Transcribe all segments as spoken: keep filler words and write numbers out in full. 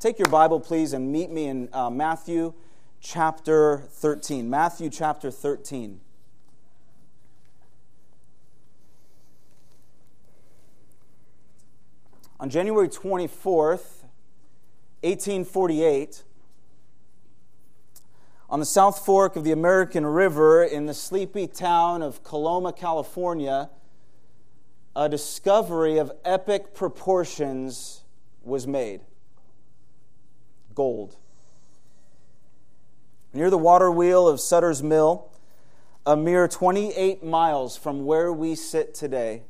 Take your Bible, please, and meet me in uh, Matthew chapter thirteen. Matthew chapter thirteen. On January twenty-fourth, eighteen forty-eight, on the South Fork of the American River in the sleepy town of Coloma, California, a discovery of epic proportions was made. Gold. Near the water wheel of Sutter's Mill, a mere twenty-eight miles from where we sit today,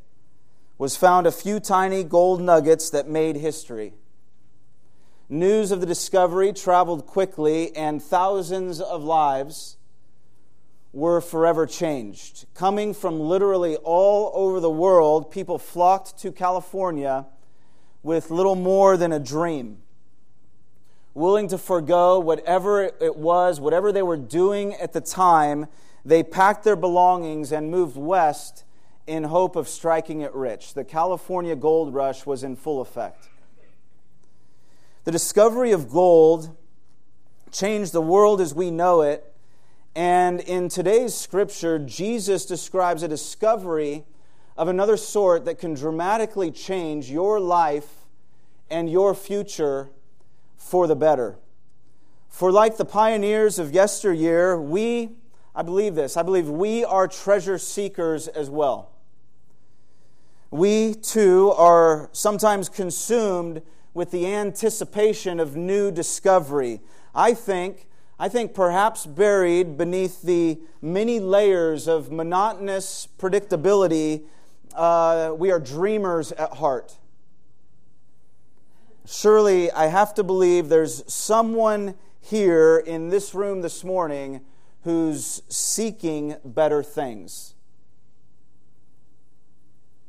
was found a few tiny gold nuggets that made history. News of the discovery traveled quickly, and thousands of lives were forever changed. Coming from literally all over the world, people flocked to California with little more than a dream, willing to forgo whatever it was, whatever they were doing at the time. They packed their belongings and moved west in hope of striking it rich. The California gold rush was in full effect. The discovery of gold changed the world as we know it, and in today's scripture, Jesus describes a discovery of another sort that can dramatically change your life and your future for the better. For like the pioneers of yesteryear, we, I believe this, I believe we are treasure seekers as well. We, too, are sometimes consumed with the anticipation of new discovery. I think, I think perhaps buried beneath the many layers of monotonous predictability, uh, we are dreamers at heart. Surely, I have to believe there's someone here in this room this morning who's seeking better things.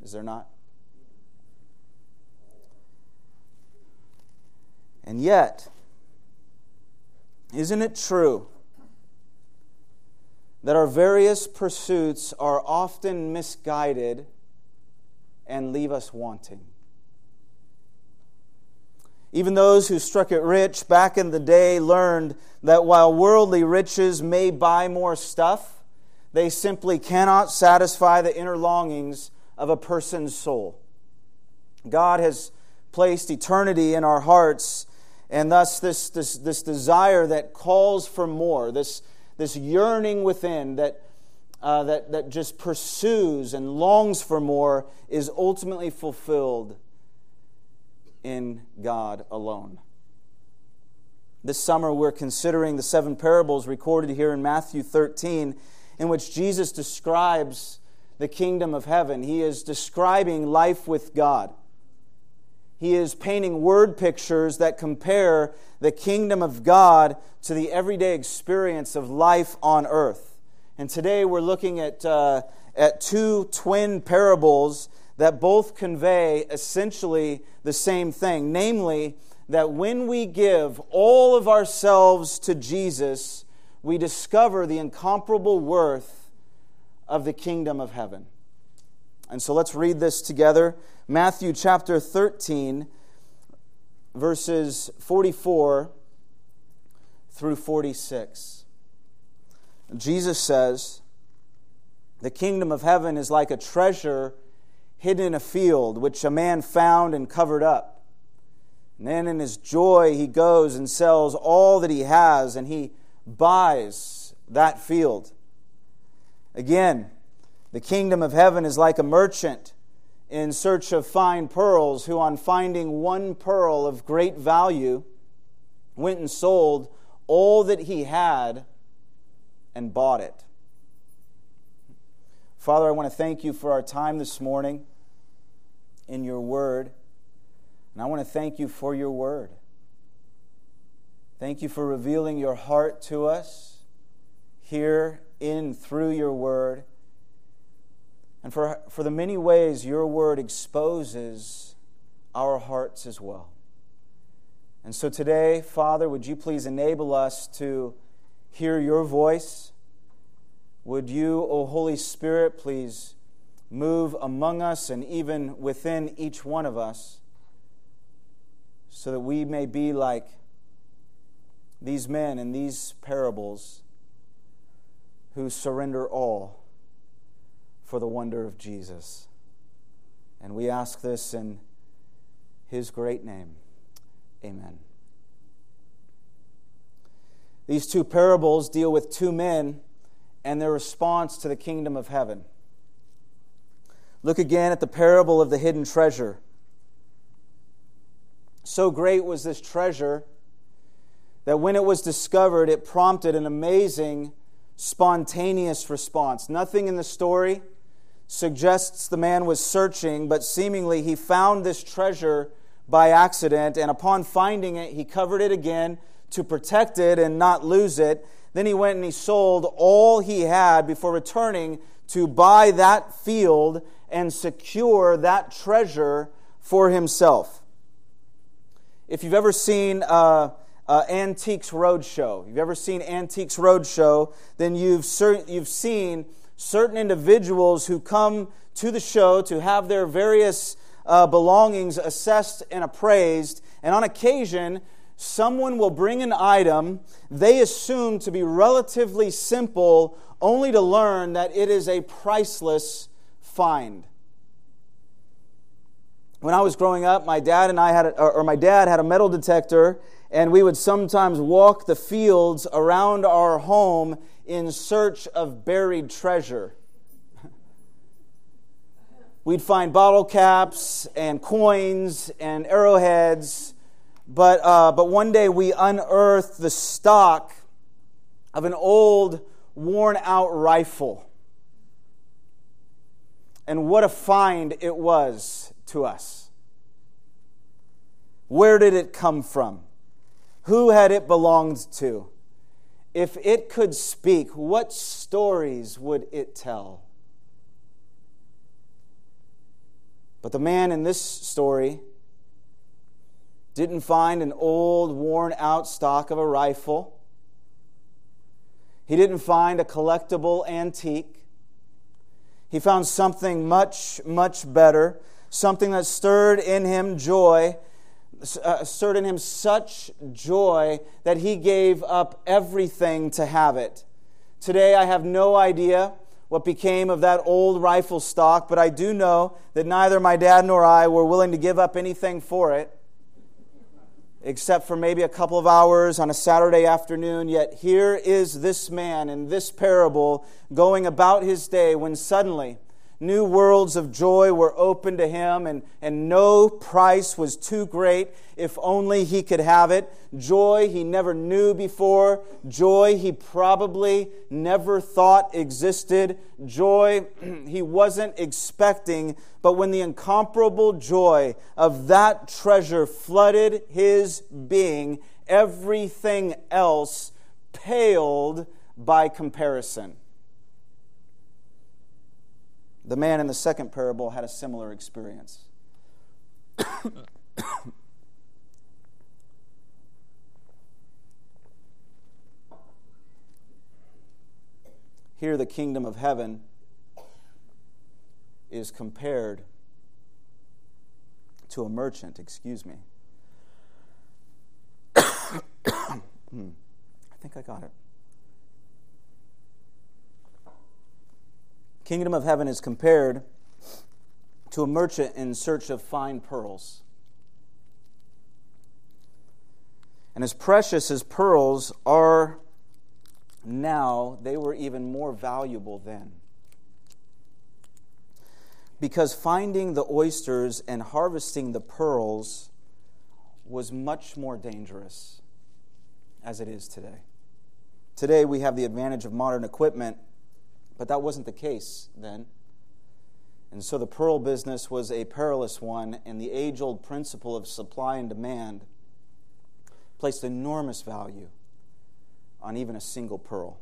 Is there not? And yet, isn't it true that our various pursuits are often misguided and leave us wanting? Even those who struck it rich back in the day learned that while worldly riches may buy more stuff, they simply cannot satisfy the inner longings of a person's soul. God has placed eternity in our hearts, and thus this, this, this desire that calls for more, this, this yearning within that, uh, that, that just pursues and longs for more, is ultimately fulfilled in God alone. This summer we're considering the seven parables recorded here in Matthew thirteen, in which Jesus describes the kingdom of heaven. He is describing life with God. He is painting word pictures that compare the kingdom of God to the everyday experience of life on earth. And today we're looking at uh, at two twin parables that both convey essentially the same thing, namely that when we give all of ourselves to Jesus, we discover the incomparable worth of the kingdom of heaven. And so let's read this together. Matthew chapter thirteen, verses forty-four through forty-six. Jesus says, "The kingdom of heaven is like a treasure hidden in a field, which a man found and covered up. And then in his joy he goes and sells all that he has, and he buys that field. Again, the kingdom of heaven is like a merchant in search of fine pearls, who on finding one pearl of great value went and sold all that he had and bought it." Father, I want to thank you for our time this morning in your word. And I want to thank you for your word. Thank you for revealing your heart to us here in through your word. And for, for the many ways your word exposes our hearts as well. And so today, Father, would you please enable us to hear your voice? Would you, O Holy Spirit, please move among us and even within each one of us so that we may be like these men in these parables who surrender all for the wonder of Jesus. And we ask this in His great name. Amen. These two parables deal with two men and their response to the kingdom of heaven. Look again at the parable of the hidden treasure. So great was this treasure that when it was discovered, it prompted an amazing, spontaneous response. Nothing in the story suggests the man was searching, but seemingly he found this treasure by accident, and upon finding it, he covered it again to protect it and not lose it. Then he went and he sold all he had before returning to buy that field and secure that treasure for himself. If you've ever seen uh, uh, Antiques Roadshow, you've ever seen Antiques Roadshow, then you've cer- you've seen certain individuals who come to the show to have their various uh, belongings assessed and appraised, and on occasion, someone will bring an item they assume to be relatively simple, only to learn that it is a priceless find. When I was growing up, my dad and I had, a, or my dad had a metal detector, and we would sometimes walk the fields around our home in search of buried treasure. We'd find bottle caps and coins and arrowheads. But uh, but one day we unearthed the stock of an old, worn-out rifle. And what a find it was to us. Where did it come from? Who had it belonged to? If it could speak, what stories would it tell? But the man in this story didn't find an old, worn-out stock of a rifle. He didn't find a collectible antique. He found something much, much better, something that stirred in him joy, uh, stirred in him such joy that he gave up everything to have it. Today, I have no idea what became of that old rifle stock, but I do know that neither my dad nor I were willing to give up anything for it, except for maybe a couple of hours on a Saturday afternoon. Yet here is this man in this parable going about his day when suddenly new worlds of joy were open to him, and, and no price was too great if only he could have it. Joy he never knew before. Joy he probably never thought existed. Joy he wasn't expecting. But when the incomparable joy of that treasure flooded his being, everything else paled by comparison. The man in the second parable had a similar experience. Here, the kingdom of heaven is compared to a merchant. Excuse me. I think I got it. Kingdom of heaven is compared to a merchant in search of fine pearls. And as precious as pearls are now, they were even more valuable then. Because finding the oysters and harvesting the pearls was much more dangerous as it is today. Today we have the advantage of modern equipment, but that wasn't the case then. And so the pearl business was a perilous one, and the age-old principle of supply and demand placed enormous value on even a single pearl.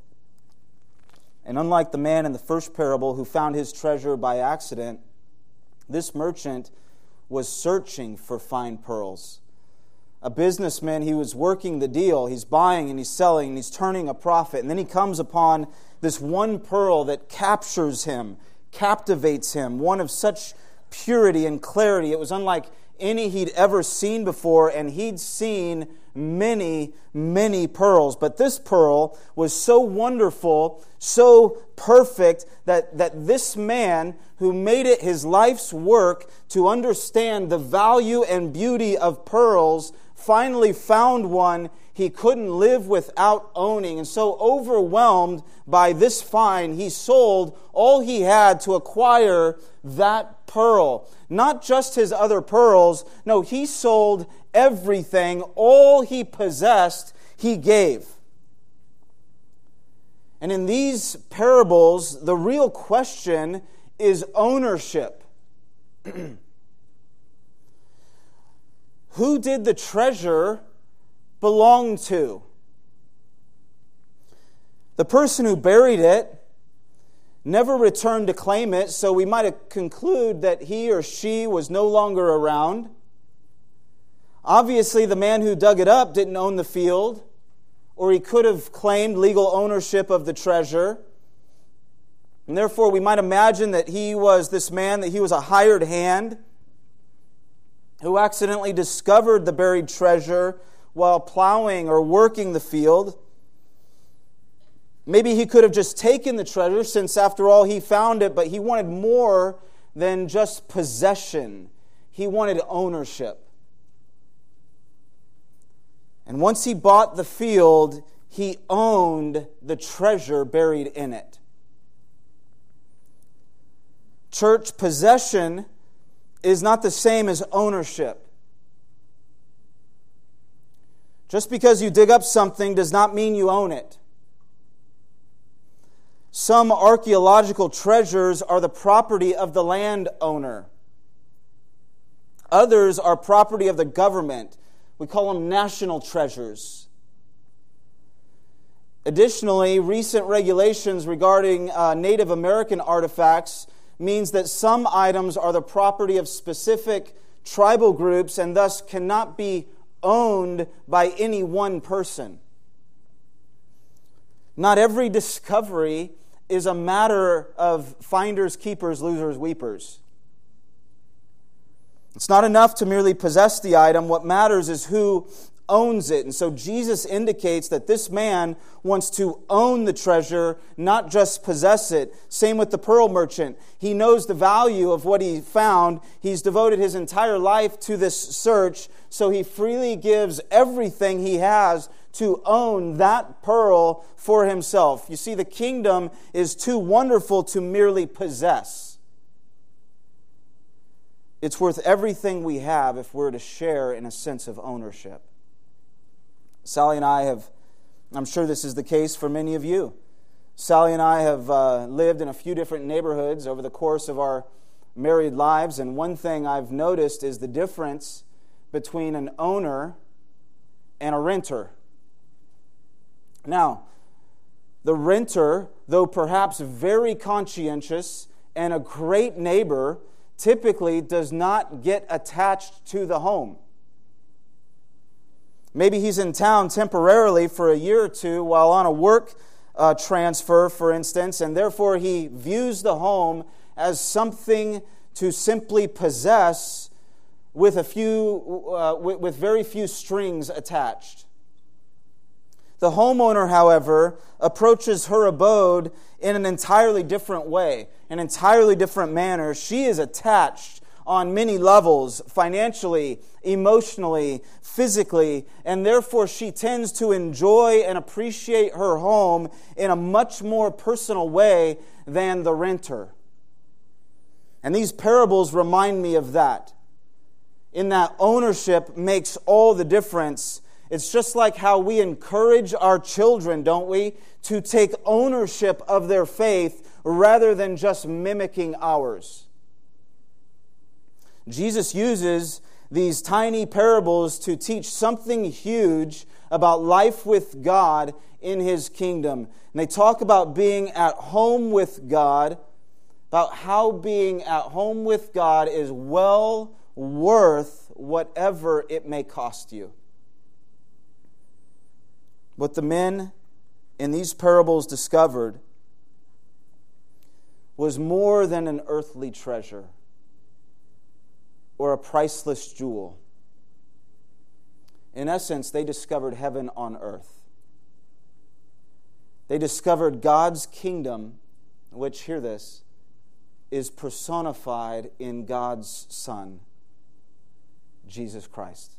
And unlike the man in the first parable who found his treasure by accident, this merchant was searching for fine pearls. A businessman, he was working the deal. He's buying and he's selling and he's turning a profit. And then he comes upon this one pearl that captures him, captivates him, one of such purity and clarity. It was unlike any he'd ever seen before, and he'd seen many, many pearls. But this pearl was so wonderful, so perfect, that, that this man who made it his life's work to understand the value and beauty of pearls finally found one he couldn't live without owning. And so overwhelmed by this find, he sold all he had to acquire that pearl. Not just his other pearls. No, he sold everything. All he possessed, he gave. And in these parables, the real question is ownership. Who did the treasure belong to? The person who buried it never returned to claim it, so we might conclude that he or she was no longer around. Obviously, the man who dug it up didn't own the field, or he could have claimed legal ownership of the treasure. And therefore, we might imagine that he was this man, that he was a hired hand who accidentally discovered the buried treasure while plowing or working the field. Maybe he could have just taken the treasure, since after all he found it, but he wanted more than just possession. He wanted ownership. And once he bought the field, he owned the treasure buried in it. Church, possession is not the same as ownership. Just because you dig up something does not mean you own it. Some archaeological treasures are the property of the landowner. Others are property of the government. We call them national treasures. Additionally, recent regulations regarding uh, Native American artifacts means that some items are the property of specific tribal groups and thus cannot be owned by any one person. Not every discovery is a matter of finders, keepers, losers, weepers. It's not enough to merely possess the item. What matters is who owns it. And so Jesus indicates that this man wants to own the treasure, not just possess it. Same with the pearl merchant. He knows the value of what he found. He's devoted his entire life to this search, so he freely gives everything he has to own that pearl for himself. You see, the kingdom is too wonderful to merely possess. It's worth everything we have if we're to share in a sense of ownership. Sally and I have, I'm sure this is the case for many of you, Sally and I have uh, lived in a few different neighborhoods over the course of our married lives, and one thing I've noticed is the difference between an owner and a renter. Now, the renter, though perhaps very conscientious and a great neighbor, typically does not get attached to the home. Maybe he's in town temporarily for a year or two while on a work uh, transfer, for instance, and therefore he views the home as something to simply possess with a few, uh, with, with very few strings attached. The homeowner, however, approaches her abode in an entirely different way, an entirely different manner. She is attached on many levels, financially, emotionally, physically, and therefore she tends to enjoy and appreciate her home in a much more personal way than the renter. And these parables remind me of that, in that ownership makes all the difference. It's just like how we encourage our children, don't we, to take ownership of their faith rather than just mimicking ours. Jesus uses these tiny parables to teach something huge about life with God in His kingdom. And they talk about being at home with God, about how being at home with God is well worth whatever it may cost you. What the men in these parables discovered was more than an earthly treasure. or a priceless jewel. In essence, they discovered heaven on earth. They discovered God's kingdom, which, hear this, is personified in God's Son, Jesus Christ.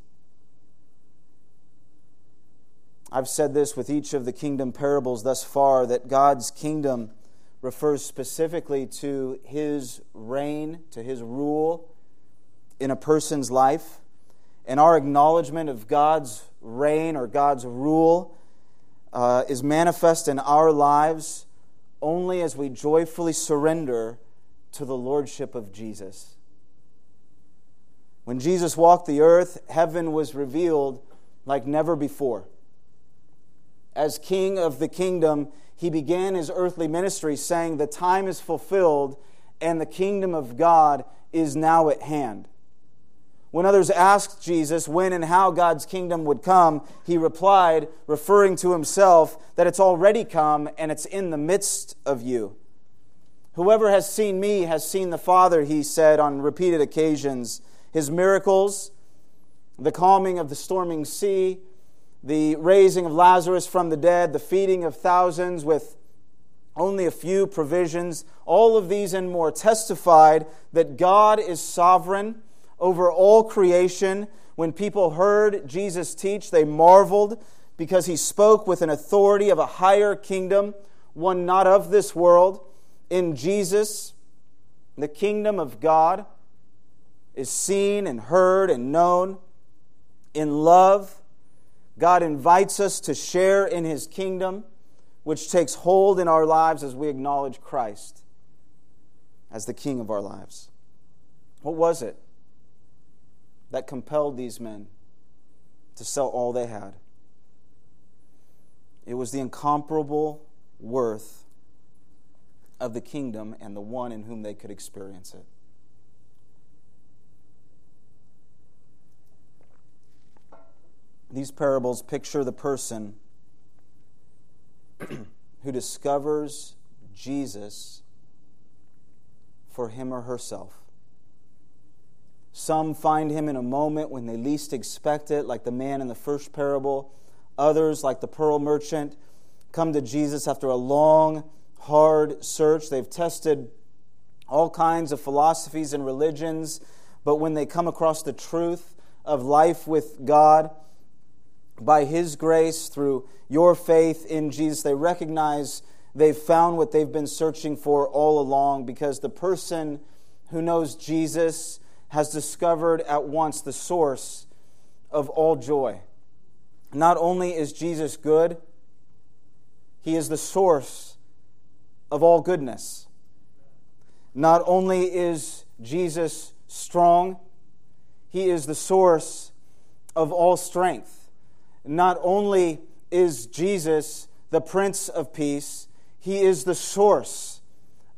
I've said this with each of the kingdom parables thus far, that God's kingdom refers specifically to His reign, to His rule in a person's life. And our acknowledgement of God's reign or God's rule uh, is manifest in our lives only as we joyfully surrender to the lordship of Jesus. When Jesus walked the earth, heaven was revealed like never before. As King of the kingdom, He began His earthly ministry saying, "The time is fulfilled and the kingdom of God is now at hand." When others asked Jesus when and how God's kingdom would come, He replied, referring to Himself, that it's already come and it's in the midst of you. "Whoever has seen me has seen the Father," He said on repeated occasions. His miracles, the calming of the storming sea, the raising of Lazarus from the dead, the feeding of thousands with only a few provisions, all of these and more testified that God is sovereign over all creation. When people heard Jesus teach, they marveled because He spoke with an authority of a higher kingdom, one not of this world. In Jesus, the kingdom of God is seen and heard and known. In love, God invites us to share in His kingdom, which takes hold in our lives as we acknowledge Christ as the King of our lives. What was it that compelled these men to sell all they had? It was the incomparable worth of the kingdom and the one in whom they could experience it. These parables picture the person who discovers Jesus for him or herself. Some find Him in a moment when they least expect it, like the man in the first parable. Others, like the pearl merchant, come to Jesus after a long, hard search. They've tested all kinds of philosophies and religions, but when they come across the truth of life with God, by His grace, through your faith in Jesus, they recognize they've found what they've been searching for all along, because the person who knows Jesus has discovered at once the source of all joy. Not only is Jesus good, He is the source of all goodness. Not only is Jesus strong, He is the source of all strength. Not only is Jesus the Prince of Peace, He is the source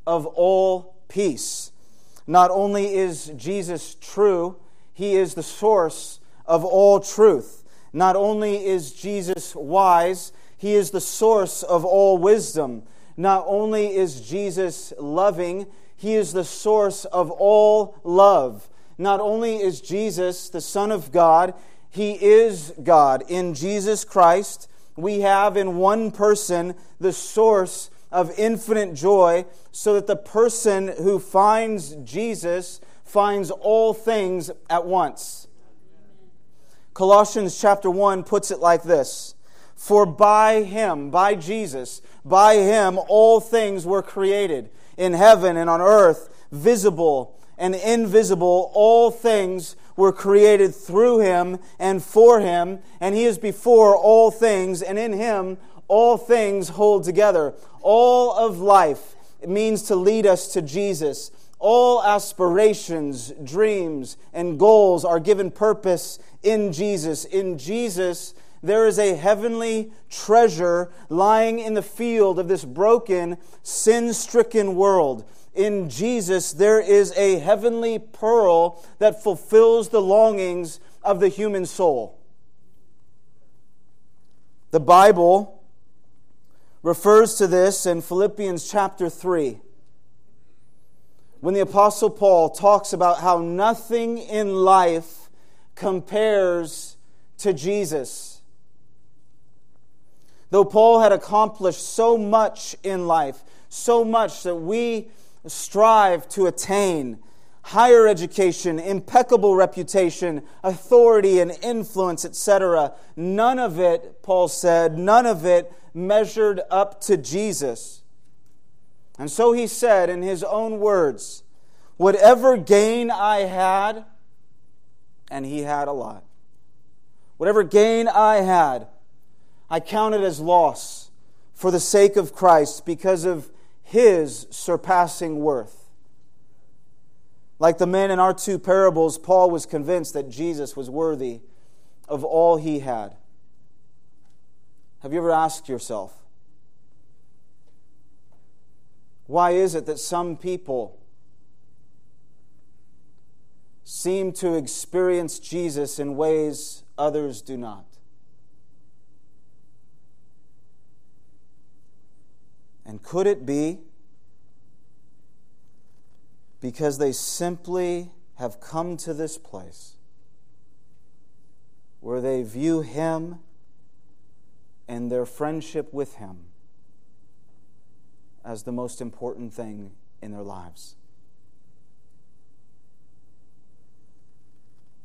of all peace. Not only is Jesus true, He is the source of all truth. Not only is Jesus wise, He is the source of all wisdom. Not only is Jesus loving, He is the source of all love. Not only is Jesus the Son of God, He is God. In Jesus Christ, we have in one person the source of of infinite joy, so that the person who finds Jesus finds all things at once. Colossians chapter one puts it like this: "For by Him," by Jesus, "by Him all things were created, in heaven and on earth, visible and invisible. All things were created through Him and for Him, and He is before all things, and in Him all things hold together." All of life means to lead us to Jesus. All aspirations, dreams, and goals are given purpose in Jesus. In Jesus, there is a heavenly treasure lying in the field of this broken, sin-stricken world. In Jesus, there is a heavenly pearl that fulfills the longings of the human soul. The Bible refers to this in Philippians chapter three, when the Apostle Paul talks about how nothing in life compares to Jesus. Though Paul had accomplished so much in life, so much that we strive to attain, higher education, impeccable reputation, authority and influence, et cetera. None of it, Paul said, none of it measured up to Jesus. And so he said in his own words, whatever gain I had, and he had a lot, whatever gain I had, I counted as loss for the sake of Christ because of His surpassing worth. Like the men in our two parables, Paul was convinced that Jesus was worthy of all he had. Have you ever asked yourself, why is it that some people seem to experience Jesus in ways others do not? And could it be because they simply have come to this place where they view Him and their friendship with Him as the most important thing in their lives?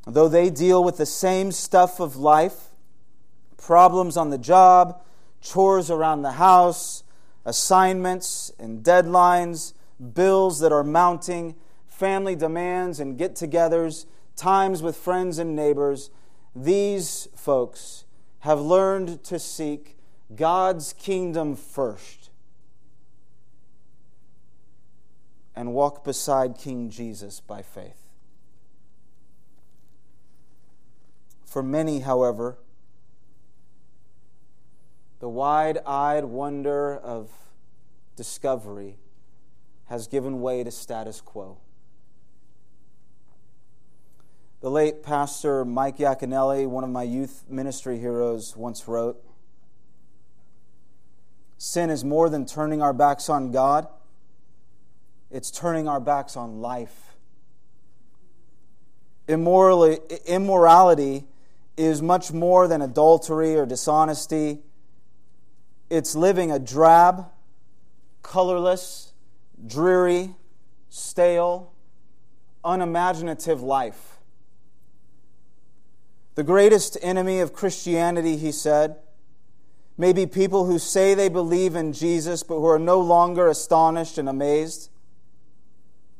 Though they deal with the same stuff of life, problems on the job, chores around the house, assignments and deadlines, bills that are mounting, family demands and get-togethers, times with friends and neighbors, these folks have learned to seek God's kingdom first and walk beside King Jesus by faith. For many, however, the wide-eyed wonder of discovery has given way to status quo. The late pastor Mike Yaconelli, one of my youth ministry heroes, once wrote, sin is more than turning our backs on God. It's turning our backs on life. Immorally, immorality is much more than adultery or dishonesty. It's living a drab, colorless, dreary, stale, unimaginative life. The greatest enemy of Christianity, he said, may be people who say they believe in Jesus but who are no longer astonished and amazed.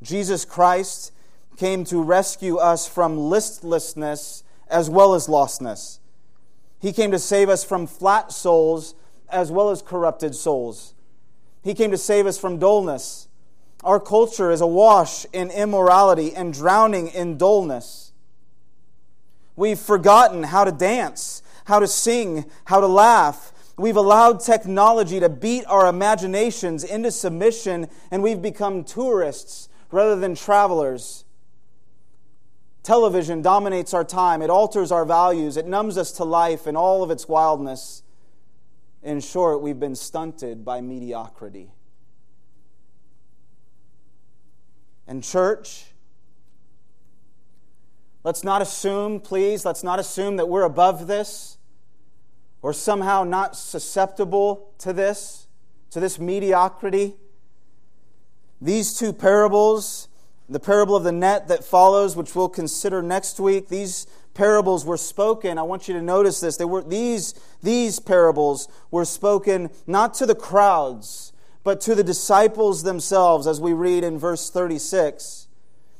Jesus Christ came to rescue us from listlessness as well as lostness. He came to save us from flat souls as well as corrupted souls. He came to save us from dullness. Our culture is awash in immorality and drowning in dullness. We've forgotten how to dance, how to sing, how to laugh. We've allowed technology to beat our imaginations into submission, and we've become tourists rather than travelers. Television dominates our time. It alters our values. It numbs us to life and all of its wildness. In short, we've been stunted by mediocrity. And church, let's not assume, please, let's not assume that we're above this or somehow not susceptible to this, to this mediocrity. These two parables, the parable of the net that follows, which we'll consider next week, these parables were spoken, I want you to notice this, they were these these parables were spoken not to the crowds, but to the disciples themselves, as we read in verse thirty-six.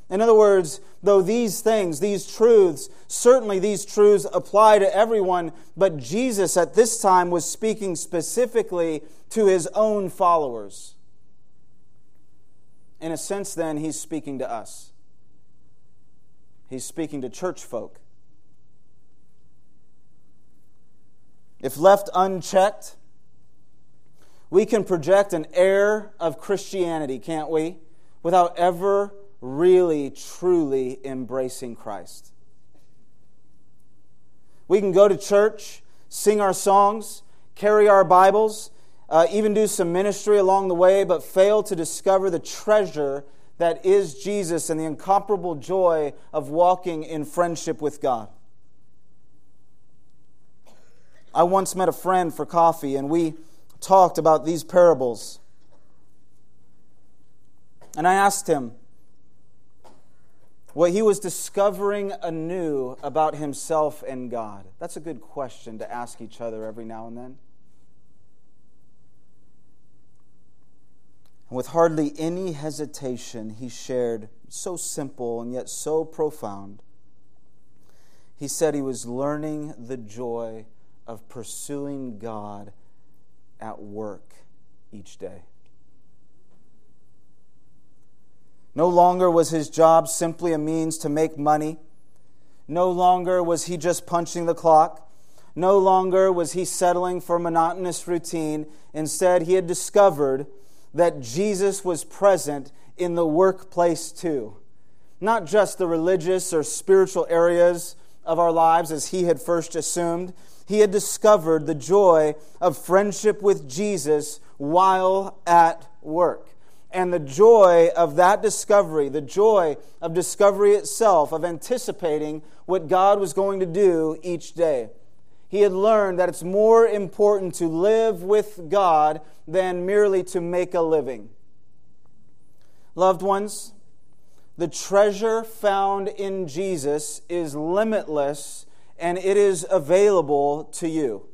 In other words, though these things, these truths, certainly these truths apply to everyone, but Jesus at this time was speaking specifically to His own followers. In a sense, then, He's speaking to us. He's speaking to church folk. If left unchecked, we can project an air of Christianity, can't we? Without ever really, truly embracing Christ. We can go to church, sing our songs, carry our Bibles, uh, even do some ministry along the way, but fail to discover the treasure that is Jesus and the incomparable joy of walking in friendship with God. I once met a friend for coffee, and we talked about these parables. And I asked him what he was discovering anew about himself and God. That's a good question to ask each other every now and then. And with hardly any hesitation, he shared, so simple and yet so profound. He said he was learning the joy of pursuing God at work each day. No longer was his job simply a means to make money. No longer was he just punching the clock. No longer was he settling for monotonous routine. Instead, he had discovered that Jesus was present in the workplace too. Not just the religious or spiritual areas of our lives as he had first assumed. He had discovered the joy of friendship with Jesus while at work. And the joy of that discovery, the joy of discovery itself, of anticipating what God was going to do each day. He had learned that it's more important to live with God than merely to make a living. Loved ones, the treasure found in Jesus is limitless, and it is available to you.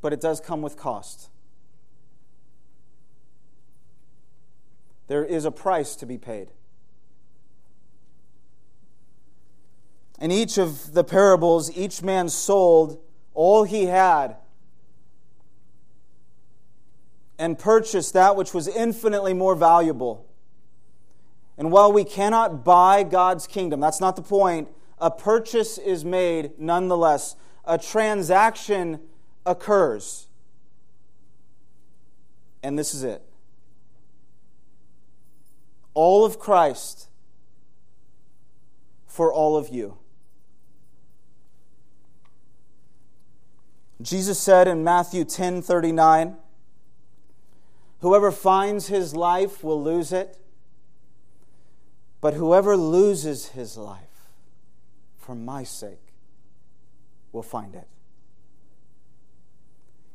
But it does come with cost. There is a price to be paid. In each of the parables, each man sold all he had and purchased that which was infinitely more valuable. And while we cannot buy God's kingdom, that's not the point, a purchase is made nonetheless. A transaction occurs. And this is it. All of Christ for all of you. Jesus said in Matthew ten thirty-nine, "Whoever finds his life will lose it, but whoever loses his life for my sake will find it."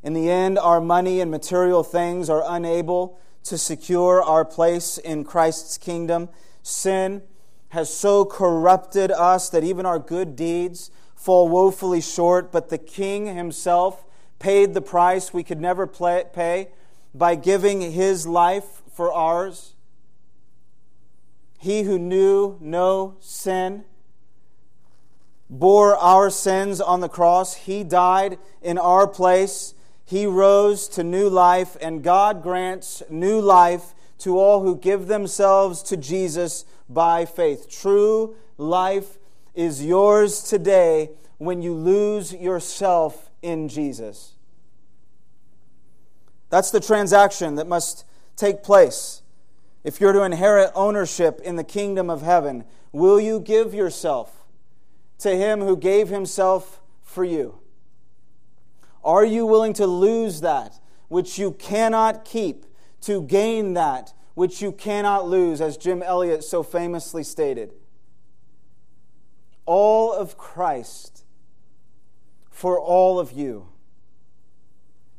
In the end, our money and material things are unable to secure our place in Christ's kingdom. Sin has so corrupted us that even our good deeds fall woefully short, but the King himself paid the price we could never pay by giving his life for ours. He who knew no sin bore our sins on the cross. He died in our place. He rose to new life, and God grants new life to all who give themselves to Jesus by faith. True life is yours today when you lose yourself in Jesus. That's the transaction that must take place. If you're to inherit ownership in the kingdom of heaven, will you give yourself to him who gave himself for you? Are you willing to lose that which you cannot keep to gain that which you cannot lose, as Jim Elliot so famously stated? All of Christ for all of you.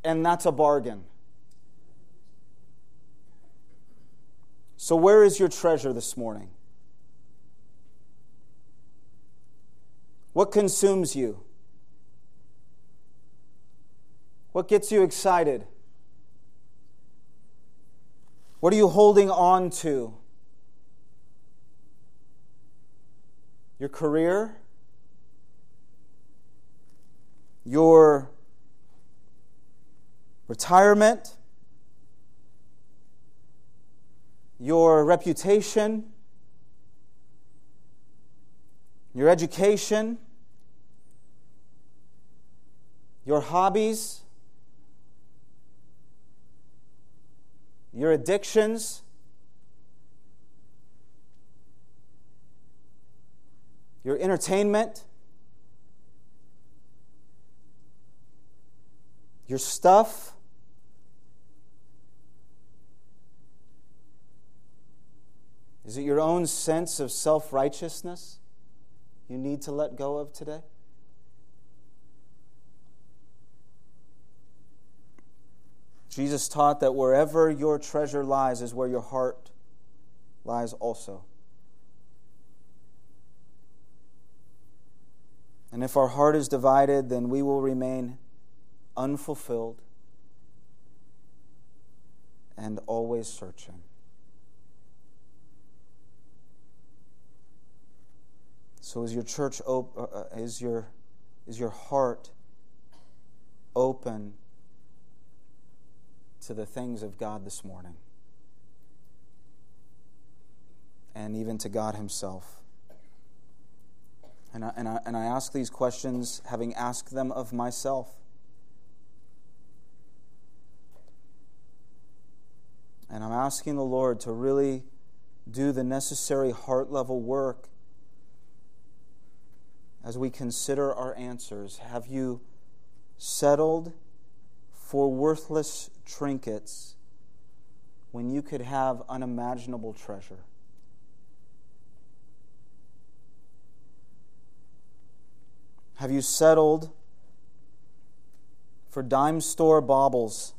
And that's a bargain. So where is your treasure this morning? What consumes you? What gets you excited? What are you holding on to? Your career? Your retirement? Your reputation, your education, your hobbies, your addictions, your entertainment, your stuff, Is it your own sense of self-righteousness you need to let go of today? Jesus taught that wherever your treasure lies is where your heart lies also. And if our heart is divided, then we will remain unfulfilled and always searching. So is your church op- uh, is your is your heart open to the things of God this morning, and even to God Himself? And I, and I, and I ask these questions having asked them of myself. And I'm asking the Lord to really do the necessary heart-level work as we consider our answers. Have you settled for worthless trinkets when you could have unimaginable treasure? Have you settled for dime store baubles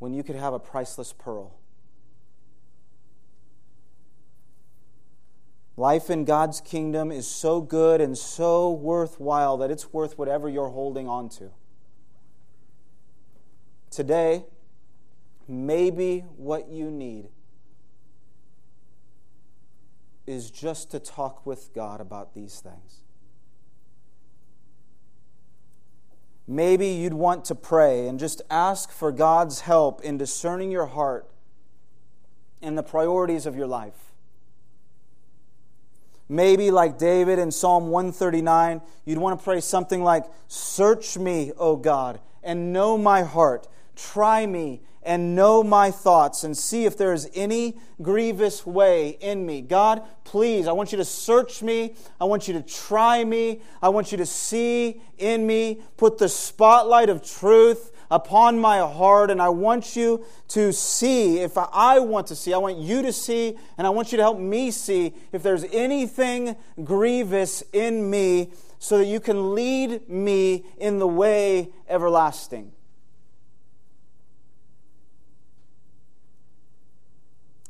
when you could have a priceless pearl? Life in God's kingdom is so good and so worthwhile that it's worth whatever you're holding on to. Today, maybe what you need is just to talk with God about these things. Maybe you'd want to pray and just ask for God's help in discerning your heart and the priorities of your life. Maybe, like David in Psalm one thirty-nine, you'd want to pray something like, "Search me, O God, and know my heart. Try me and know my thoughts, and see if there is any grievous way in me. God, please, I want you to search me. I want you to try me. I want you to see in me. Put the spotlight of truth upon my heart, and I want you to see if I want to see. I want you to see, and I want you to help me see if there's anything grievous in me, so that you can lead me in the way everlasting."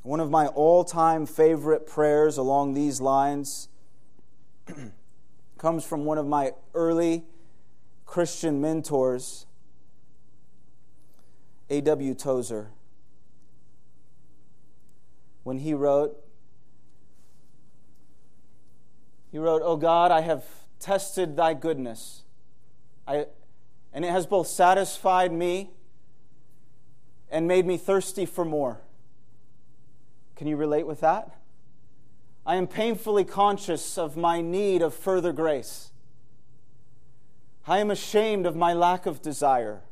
One of my all-time favorite prayers along these lines comes from one of my early Christian mentors, A. W. Tozer, when he wrote, he wrote, "O God, I have tested thy goodness, I, and it has both satisfied me and made me thirsty for more." Can you relate with that? I am painfully conscious of my need of further grace. I am ashamed of my lack of desire.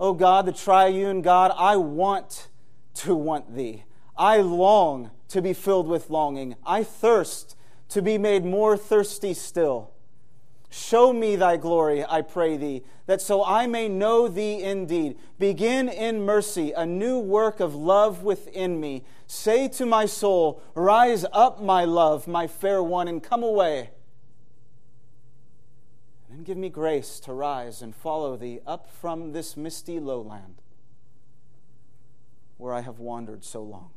Oh God, the triune God, I want to want Thee. I long to be filled with longing. I thirst to be made more thirsty still. Show me Thy glory, I pray Thee, that so I may know Thee indeed. Begin in mercy a new work of love within me. Say to my soul, rise up, my love, my fair one, and come away. And then give me grace to rise and follow Thee up from this misty lowland where I have wandered so long.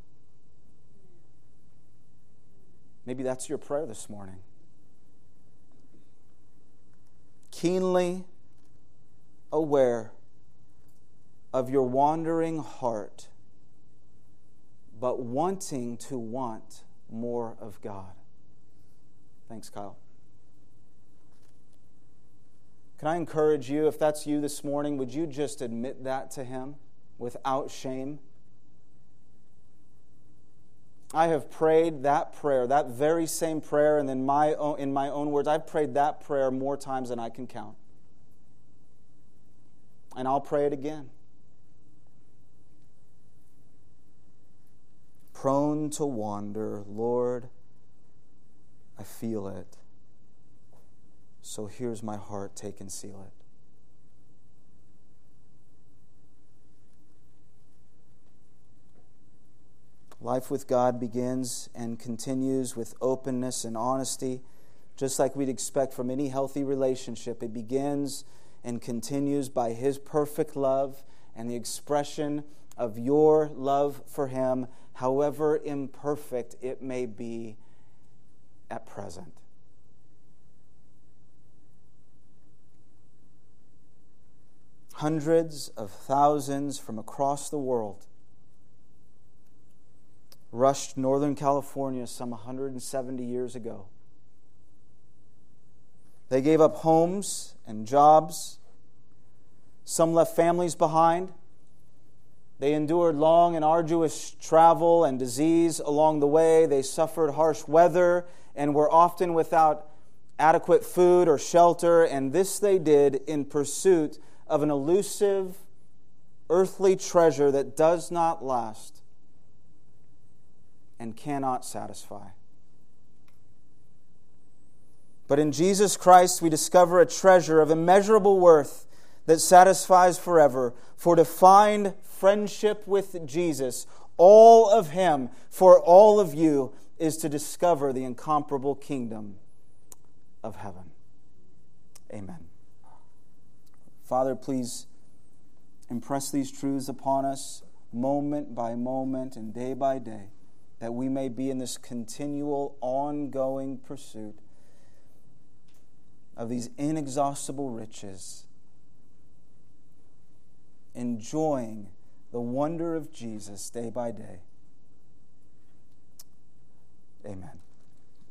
Maybe that's your prayer this morning. Keenly aware of your wandering heart, but wanting to want more of God. Thanks, Kyle. Can I encourage you, if that's you this morning, would you just admit that to Him without shame? I have prayed that prayer, that very same prayer, and in my own, in my own words, I've prayed that prayer more times than I can count. And I'll pray it again. Prone to wander, Lord, I feel it. So here's my heart, take and seal it. Life with God begins and continues with openness and honesty, just like we'd expect from any healthy relationship. It begins and continues by His perfect love and the expression of your love for Him, however imperfect it may be at present. Hundreds of thousands from across the world rushed Northern California some one hundred seventy years ago. They gave up homes and jobs. Some left families behind. They endured long and arduous travel and disease along the way. They suffered harsh weather and were often without adequate food or shelter, and this they did in pursuit of an elusive earthly treasure that does not last and cannot satisfy. But in Jesus Christ we discover a treasure of immeasurable worth that satisfies forever. For to find friendship with Jesus, all of Him, for all of you, is to discover the incomparable kingdom of heaven. Amen. Father, please impress these truths upon us moment by moment and day by day, that we may be in this continual, ongoing pursuit of these inexhaustible riches, enjoying the wonder of Jesus day by day. Amen.